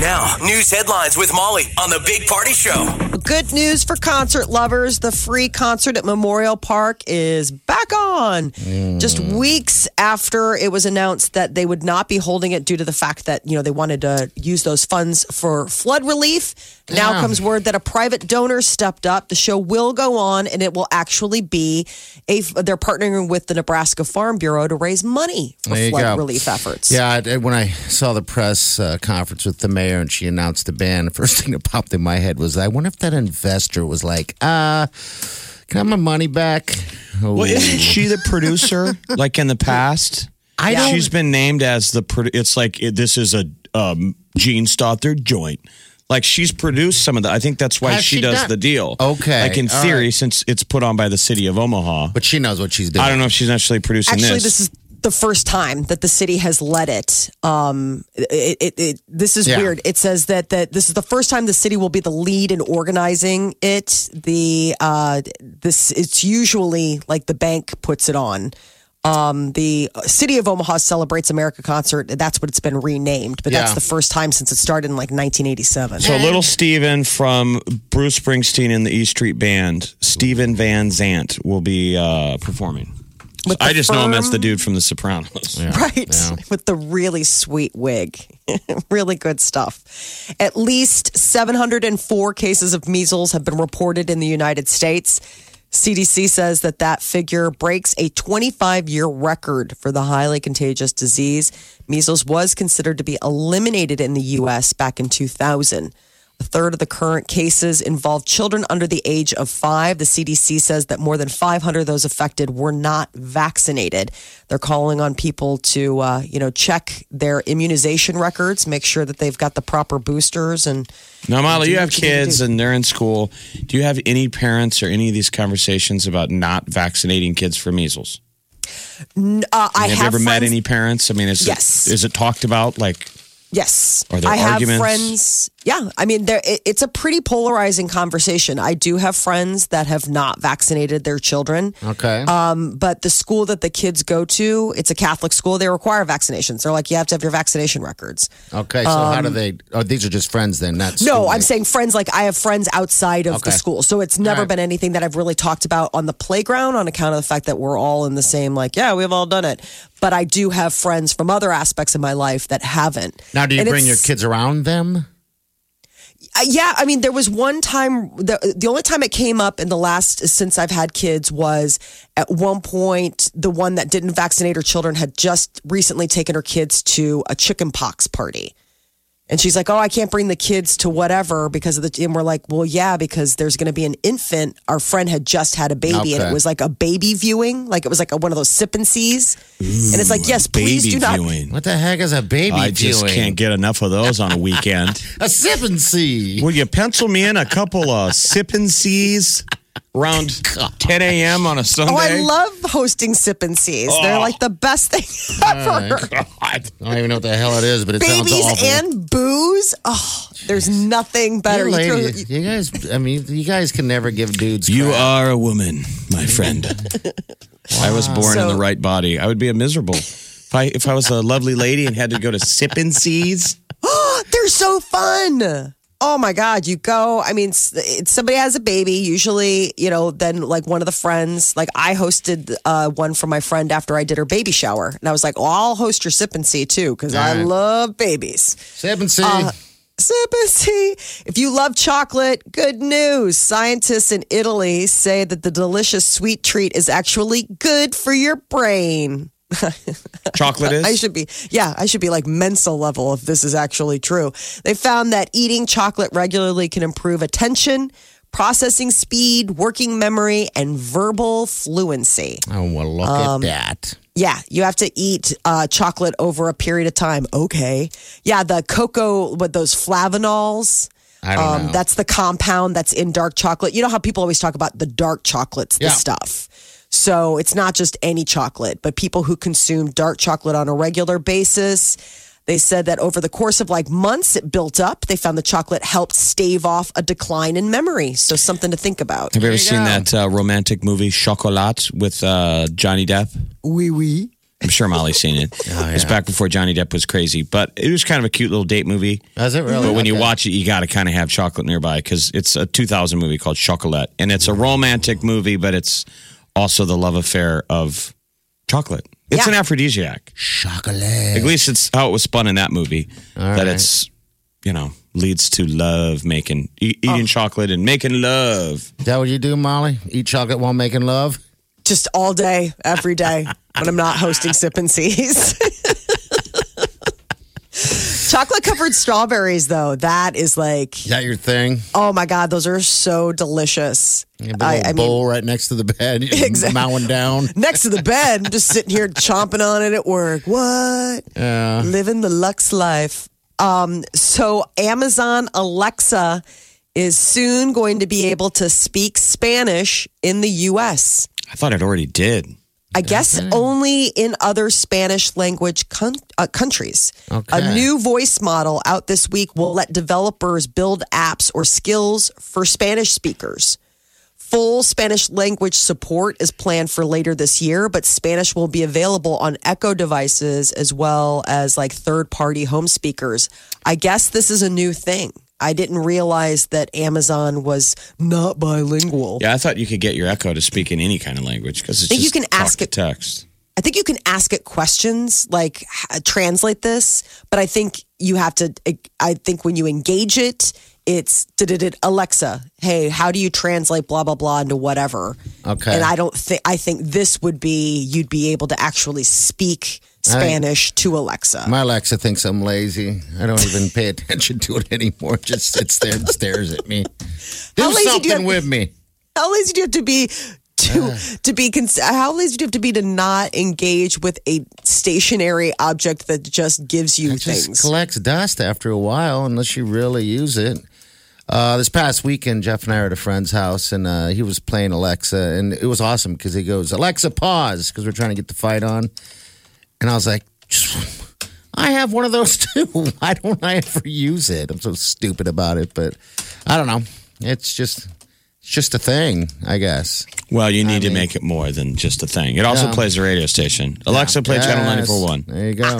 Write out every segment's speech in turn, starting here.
Now, news headlines with Molly on the Big Party Show. Good news for concert lovers. The free concert at Memorial Park is back on. Just weeks after it was announced that they would not be holding it due to the fact that, they wanted to use those funds for flood relief. Now comes word that a private donor stepped up. The show will go on, and it will actually be they're partnering with the Nebraska Farm Bureau to raise money for flood relief efforts. Yeah, when I saw the press conference with the mayor and she announced the ban, the first thing that popped in my head was, I wonder if that investor was like, can I have my money back? Oh. Well, isn't she the producer, like in the past? She's been named as the producer. It's like this is a Jean Stothert joint. Like, she's produced some of the... I think that's why she does the deal. Okay. Like, in theory, since it's put on by the city of Omaha. But she knows what she's doing. I don't know if she's actually producing this. Actually, this is the first time that the city has led it. This is weird. It says that this is the first time the city will be the lead in organizing it. It's usually, like, the bank puts it on. The City of Omaha Celebrates America concert, that's what it's been renamed, but that's the first time since it started in like 1987. So little Steven from Bruce Springsteen and the E Street Band, Steven Van Zant, will be performing. So I just know him as the dude from The Sopranos. Yeah. Right. Yeah. With the really sweet wig. Really good stuff. At least 704 cases of measles have been reported in the United States. CDC says that figure breaks a 25-year record for the highly contagious disease. Measles was considered to be eliminated in the U.S. back in 2000. A third of the current cases involve children under the age of 5. The CDC says that more than 500 of those affected were not vaccinated. They're calling on people to, check their immunization records, make sure that they've got the proper boosters. And now, Molly, you have kids and they're in school. Do you have any parents or any of these conversations about not vaccinating kids for measles? Have you ever met any parents? I mean, yes. Is it talked about, like... Yes. Are there arguments? Have friends. Yeah. I mean, it's a pretty polarizing conversation. I do have friends that have not vaccinated their children. Okay. But the school that the kids go to, it's a Catholic school. They require vaccinations. They're like, you have to have your vaccination records. Okay. So how do they, these are just friends then? Not school. No, I'm saying friends. Like, I have friends outside of the school. So it's never been anything that I've really talked about on the playground on account of the fact that we're all in the same, like, yeah, we've all done it. But I do have friends from other aspects of my life that haven't. Now, do you bring your kids around them? Yeah. I mean, there was one time, the only time it came up in the last, since I've had kids, was at one point, the one that didn't vaccinate her children had just recently taken her kids to a chicken pox party. And she's like, oh, I can't bring the kids to whatever because of and we're like, well, yeah, because there's going to be an infant. Our friend had just had a baby and it was like a baby viewing. Like, it was like one of those sip and sees. Ooh, and it's like, yes, please do not. Viewing. What the heck is a baby viewing? I just can't get enough of those on a weekend. A sip and see. Will you pencil me in a couple of sip and sees? Around 10 a.m. on a Sunday. Oh, I love hosting sip and sees. Oh. They're like the best thing ever. God. I don't even know what the hell it is, but it sounds awful. Babies and booze. Oh, there's nothing better. You guys can never give dudes crap. You are a woman, my friend. I was born in the right body. I would be a miserable. If I was a lovely lady and had to go to sip and sees. They're so fun. Oh, my God, you go. I mean, somebody has a baby. Usually, then like one of the friends, like I hosted one for my friend after I did her baby shower. And I was like, well, I'll host your sip and see, too, because I love babies. Sip and see. Sip and see. If you love chocolate, good news. Scientists in Italy say that the delicious sweet treat is actually good for your brain. Chocolate is? I should be like Mensa level if this is actually true. They found that eating chocolate regularly can improve attention, processing speed, working memory, and verbal fluency. Oh, well, look at that. Yeah, you have to eat chocolate over a period of time. Okay. Yeah, the cocoa with those flavanols. I don't know. That's the compound that's in dark chocolate. You know how people always talk about the dark chocolates, the stuff. So it's not just any chocolate, but people who consume dark chocolate on a regular basis. They said that over the course of like months, it built up. They found the chocolate helped stave off a decline in memory. So something to think about. Have you ever seen that romantic movie, Chocolat, with Johnny Depp? Oui, oui. I'm sure Molly's seen it. Oh, yeah. It's back before Johnny Depp was crazy, but it was kind of a cute little date movie. Is it really? But when you watch it, you got to kind of have chocolate nearby because it's a 2000 movie called Chocolat. And it's a romantic movie, but it's also the love affair of chocolate. It's an aphrodisiac. Chocolat. At least it's how it was spun in that movie. All that right. It's, you know, leads to love making, eating chocolate and making love. Is that what you do, Molly? Eat chocolate while making love? Just all day, every day, when I'm not hosting Sip and Seas. Chocolate-covered strawberries, though, that is like... Is that your thing? Oh, my God, those are so delicious. You have a little bowl right next to the bed, exactly. Mowing down. Next to the bed, I'm just sitting here chomping on it at work. What? Yeah. Living the luxe life. So Amazon Alexa is soon going to be able to speak Spanish in the U.S. I thought it already did. I guess only in other Spanish language countries. Okay. A new voice model out this week will let developers build apps or skills for Spanish speakers. Full Spanish language support is planned for later this year, but Spanish will be available on Echo devices as well as like third-party home speakers. I guess this is a new thing. I didn't realize that Amazon was not bilingual. Yeah, I thought you could get your Echo to speak in any kind of language because it's just talk to text. I think you can ask it questions like translate this, but I think you have to. I think when you engage it, it's Alexa. Hey, how do you translate blah blah blah into whatever? Okay, and I think this would be you'd be able to actually speak Spanish to Alexa. My Alexa thinks I'm lazy. I don't even pay attention to it anymore. It just sits there and stares at me. Do something with me. How lazy do you have to be to not engage with a stationary object that just gives you things? Just collects dust after a while unless you really use it. This past weekend, Jeff and I were at a friend's house, and he was playing Alexa, and it was awesome because he goes, "Alexa, pause," because we're trying to get the fight on. And I was like, I have one of those too. Why don't I ever use it? I'm so stupid about it, but I don't know. It's just a thing, I guess. Well, you need to make it more than just a thing. It also plays the radio station. Alexa, play Channel 94.1. There you go.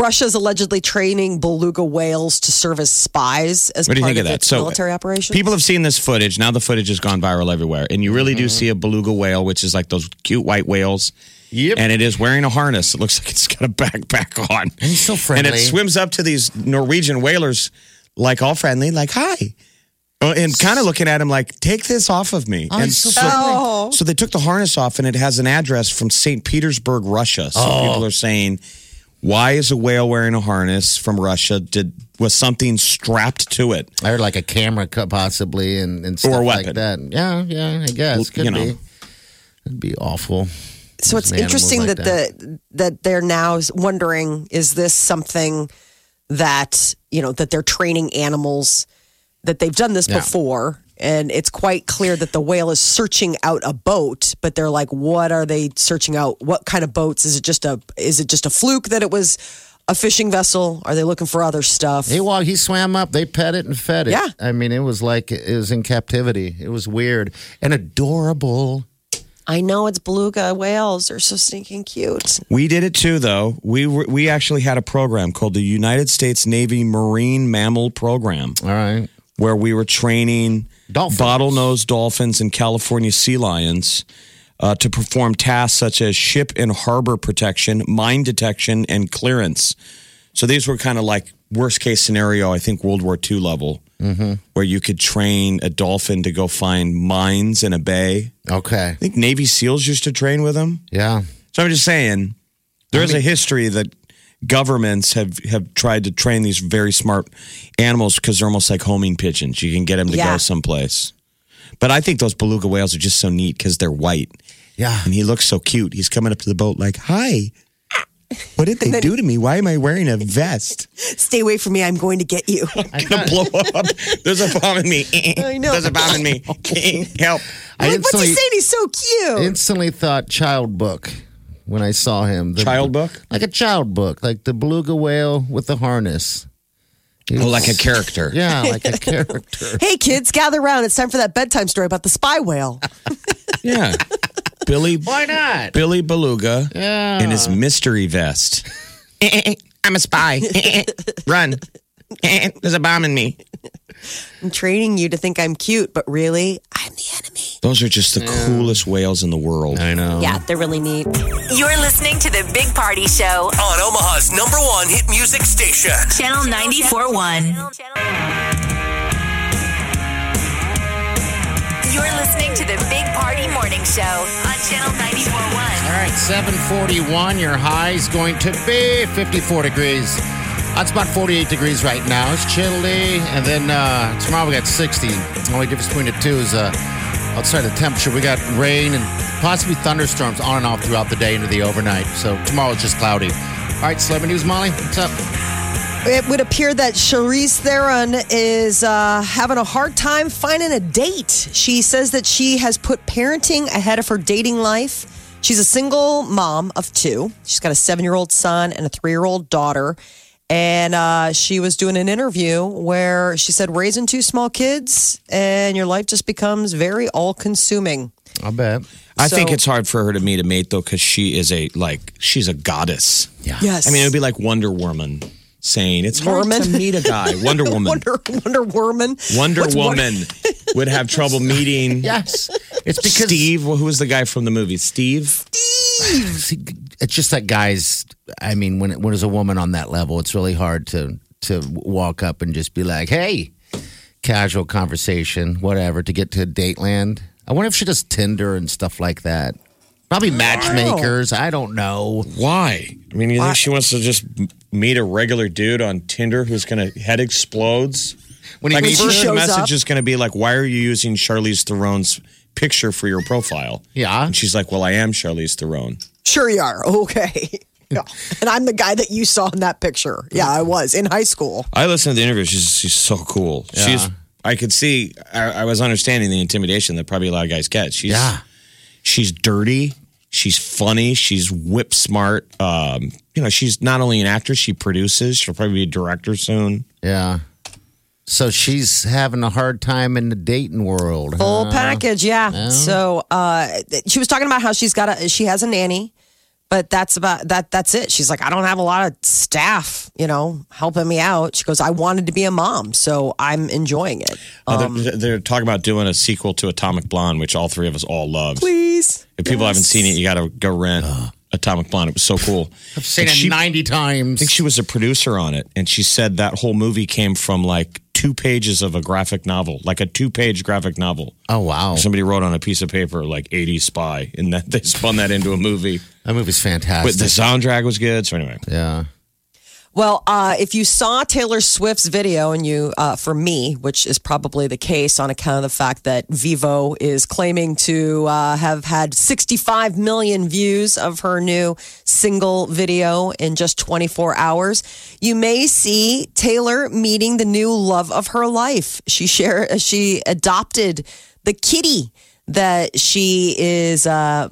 Russia's allegedly training beluga whales to serve as spies as part of its military operations. People have seen this footage. Now the footage has gone viral everywhere. And you really do see a beluga whale, which is like those cute white whales. Yep. And it is wearing a harness. It looks like it's got a backpack on. He's so friendly. And it swims up to these Norwegian whalers, like all friendly, like, hi. And kind of looking at him like, take this off of me. Oh, and so they took the harness off, and it has an address from St. Petersburg, Russia. So people are saying, why is a whale wearing a harness from Russia? Was something strapped to it? I heard like a camera possibly and stuff or a weapon. Like that. Yeah, I guess. Could be. It'd be awful. So it's interesting like that they're now wondering, is this something that, you know, that they're training animals, that they've done this before, and it's quite clear that the whale is searching out a boat, but they're like, what are they searching out? What kind of boats? Is it just a fluke that it was a fishing vessel? Are they looking for other stuff? He swam up, they pet it and fed it. Yeah. I mean, it was like it was in captivity. It was weird and adorable. I know, it's beluga whales. They're so stinking cute. We did it too, though. We actually had a program called the United States Navy Marine Mammal Program. All right. Where we were training bottlenose dolphins and California sea lions to perform tasks such as ship and harbor protection, mine detection, and clearance. So these were kind of like worst case scenario, I think World War II level, where you could train a dolphin to go find mines in a bay. Okay. I think Navy SEALs used to train with them. Yeah. So I'm just saying, there is a history that governments have tried to train these very smart animals because they're almost like homing pigeons. You can get them to go someplace. But I think those beluga whales are just so neat because they're white. Yeah. And he looks so cute. He's coming up to the boat like, hi. What did they do to me? Why am I wearing a vest? Stay away from me. I'm going to get you. I'm going to blow up. There's a bomb in me. I know. There's a bomb in me. Help. What's he saying? He's so cute. I instantly thought child book when I saw him. Child book? Like a child book. Like the beluga whale with the harness. Oh, like a character. Yeah, like a character. Hey, kids, gather around. It's time for that bedtime story about the spy whale. Yeah. Billy, why not? Billy Beluga in his mystery vest. I'm a spy. Run. There's a bomb in me. I'm training you to think I'm cute, but really, I'm the enemy. Those are just the coolest whales in the world. I know. Yeah, they're really neat. You're listening to The Big Party Show on Omaha's number one hit music station, Channel 94.1. You're listening to the Big Party Morning Show on Channel 94.1. All right, 741, your high is going to be 54 degrees. It's about 48 degrees right now. It's chilly. And then tomorrow we got 60. The only difference between the two is outside the temperature. We got rain and possibly thunderstorms on and off throughout the day into the overnight. So tomorrow it's just cloudy. All right, celebrity news, Molly, what's up? It would appear that Charlize Theron is having a hard time finding a date. She says that she has put parenting ahead of her dating life. She's a single mom of two. She's got a 7-year-old son and a 3-year-old daughter. And she was doing an interview where she said, raising two small kids and your life just becomes very all-consuming. I bet. I think it's hard for her to meet a mate, though, because she is she's a goddess. Yeah. Yes. I mean, it would be like Wonder Woman. Saying it's hard to meet a guy. Wonder Woman. Wonder Woman. Would have trouble meeting. Yes. It's because Steve, who was the guy from the movie? Steve. It's just that guys, I mean, when there's a woman on that level, it's really hard to walk up and just be like, hey, casual conversation, whatever, to get to Dateland. I wonder if she does Tinder and stuff like that. Probably matchmakers. I don't know. Why? I mean, you think she wants to just meet a regular dude on Tinder who's going to head explodes? When he first message up. Is going to be like, why are you using Charlize Theron's picture for your profile? Yeah. And she's like, well, I am Charlize Theron. Sure you are. Okay. Yeah. And I'm the guy that you saw in that picture. Yeah, I was in high school. I listened to the interview. She's so cool. Yeah. I could see, I was understanding the intimidation that probably a lot of guys get. She's dirty. She's funny. She's whip smart. She's not only an actress, she produces. She'll probably be a director soon. Yeah. So she's having a hard time in the dating world. Full package, yeah. So she was talking about how she has a nanny, but that's it. She's like, I don't have a lot of staff, helping me out. She goes, I wanted to be a mom, so I'm enjoying it. They're talking about doing a sequel to Atomic Blonde, which all three of us all love. Please. If people haven't seen it, you got to go rent Atomic Blonde. It was so cool. I've seen it 90 times. I think she was a producer on it, and she said that whole movie came from like 2 pages of a graphic novel, like a 2-page graphic novel. Oh, wow. Somebody wrote on a piece of paper, like 80 Spy, and that they spun that into a movie. That movie's fantastic. But the soundtrack was good, so anyway. Yeah. Well, if you saw Taylor Swift's video and you, for me, which is probably the case on account of the fact that Vivo is claiming to have had 65 million views of her new single video in just 24 hours, you may see Taylor meeting the new love of her life. She adopted the kitty that she is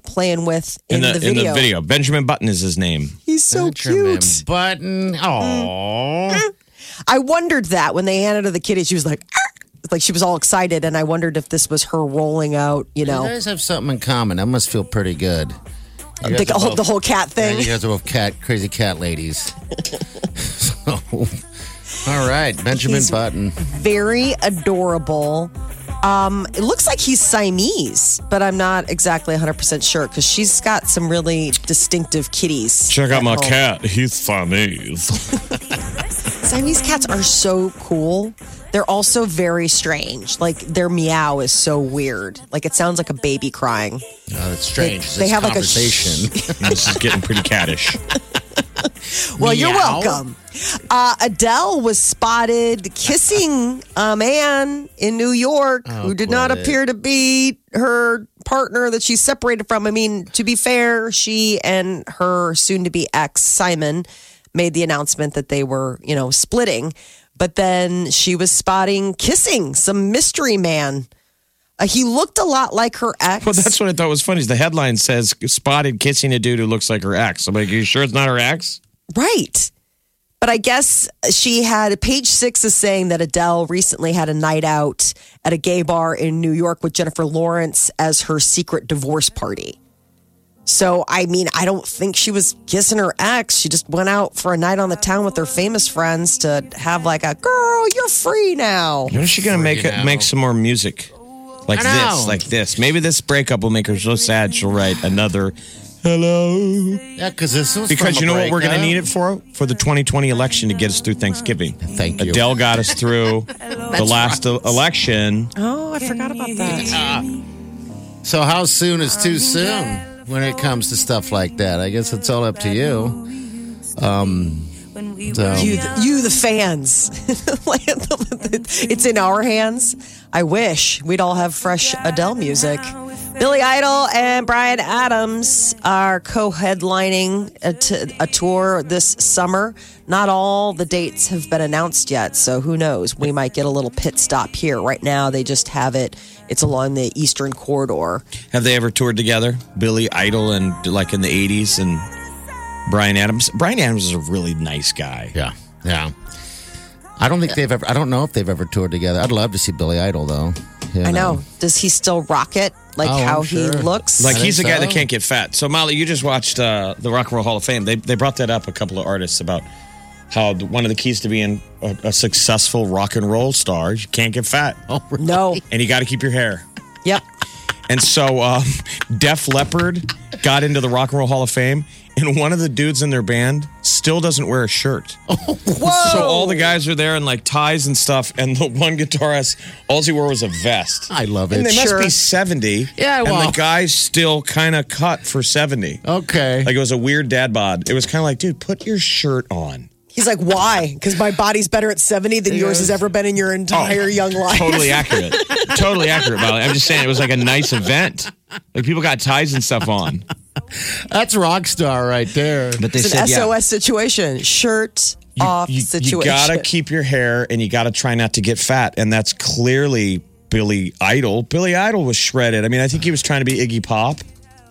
playing with in the video. In the video. Benjamin Button is his name. He's so cute. Button. Aww. I wondered that when they handed her the kitty, she was like, like she was all excited, and I wondered if this was her rolling out, You guys have something in common. That must feel pretty good. The whole cat thing. Yeah, you guys are both crazy cat ladies. So, all right, He's Button. Very adorable. It looks like he's Siamese, but I'm not exactly 100% sure because she's got some really distinctive kitties. Check out my cat. He's Siamese. Siamese cats are so cool. They're also very strange. Like, their meow is so weird. Like, it sounds like a baby crying. No, it's strange. They have conversation. This is getting pretty cattish. Well, you're welcome. Adele was spotted kissing a man in New York who did not appear to be her partner that she separated from. I mean, to be fair, she and her soon-to-be ex, Simon, made the announcement that they were, you know, splitting. But then she was spotting kissing some mystery man. He looked a lot like her ex. Well, that's what I thought was funny. Is the headline says, spotted kissing a dude who looks like her ex. I'm like, are you sure it's not her ex? Right. But I guess she had, Page 6 is saying that Adele recently had a night out at a gay bar in New York with Jennifer Lawrence as her secret divorce party. So, I mean, I don't think she was kissing her ex. She just went out for a night on the town with her famous friends to have like a, girl, you're free now. You know, she's going to make some more music like this. Maybe this breakup will make her so sad she'll write another hello. Yeah, because this was because you know what we're going to need it for? For the 2020 election to get us through Thanksgiving. Thank you. Adele got us through the last election. Oh, I forgot about that. So how soon is too soon? When it comes to stuff like that, I guess it's all up to you. You, the fans. It's in our hands. I wish we'd all have fresh Adele music. Billy Idol and Brian Adams are co-headlining a tour this summer. Not all the dates have been announced yet, so who knows? We might get a little pit stop here. Right now, they just have it. It's along the Eastern Corridor. Have they ever toured together? Billy Idol and like in the 80s and Brian Adams. Brian Adams is a really nice guy. Yeah. I don't know if they've ever toured together. I'd love to see Billy Idol, though. You know. I know. Does he still rock it? Like how he looks? Like he's a guy that can't get fat. So, Molly, you just watched the Rock and Roll Hall of Fame. They brought that up, a couple of artists, about how one of the keys to being a successful rock and roll star is you can't get fat. Oh, really? No. And you got to keep your hair. Yep. And so Def Leppard got into the Rock and Roll Hall of Fame, and one of the dudes in their band still doesn't wear a shirt. Oh, whoa. So all the guys are there in like ties and stuff, and the one guitarist, all he wore was a vest. I love it. And they must be 70. Yeah, well. And the guy's still kind of cut for 70. Okay. Like it was a weird dad bod. It was kind of like, dude, put your shirt on. He's like, why? Because my body's better at 70 than yours has ever been in your entire young life. Totally accurate. Totally accurate, Molly. I'm just saying it was like a nice event. Like people got ties and stuff on. That's rock star right there. But they said, an SOS situation. Shirt off situation. You got to keep your hair and you got to try not to get fat. And that's clearly Billy Idol. Billy Idol was shredded. I mean, I think he was trying to be Iggy Pop.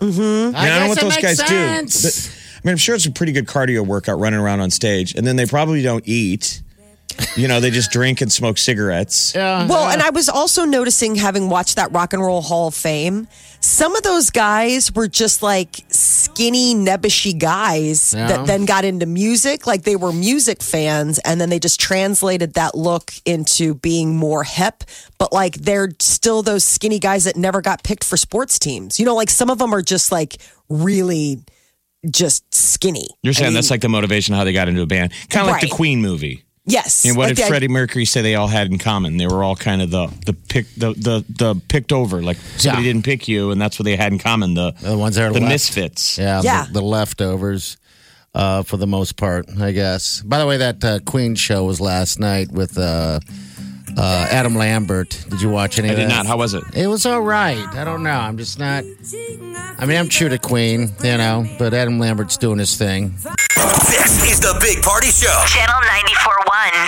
Mm-hmm. I don't know what those guys do. I mean, I'm sure it's a pretty good cardio workout running around on stage. And then they probably don't eat. You know, they just drink and smoke cigarettes. Yeah. Well, and I was also noticing, having watched that Rock and Roll Hall of Fame, some of those guys were just like skinny, nebbishy guys that then got into music. Like they were music fans, and then they just translated that look into being more hip. But like they're still those skinny guys that never got picked for sports teams. You know, like some of them are just like really... just skinny. You're saying that's like the motivation how they got into a band. Kind of like the Queen movie. Yes. And what did Freddie Mercury say they all had in common? They were all kind of the picked over. Like somebody didn't pick you, and that's what they had in common. The ones that are the left. Misfits. Yeah. The leftovers for the most part, I guess. By the way, that Queen show was last night with Adam Lambert. Did you watch any of that? I did not. How was it? It was all right. I don't know. I'm just not... I mean, I'm true to Queen, you know, but Adam Lambert's doing his thing. This is the Big Party Show. Channel 94.1.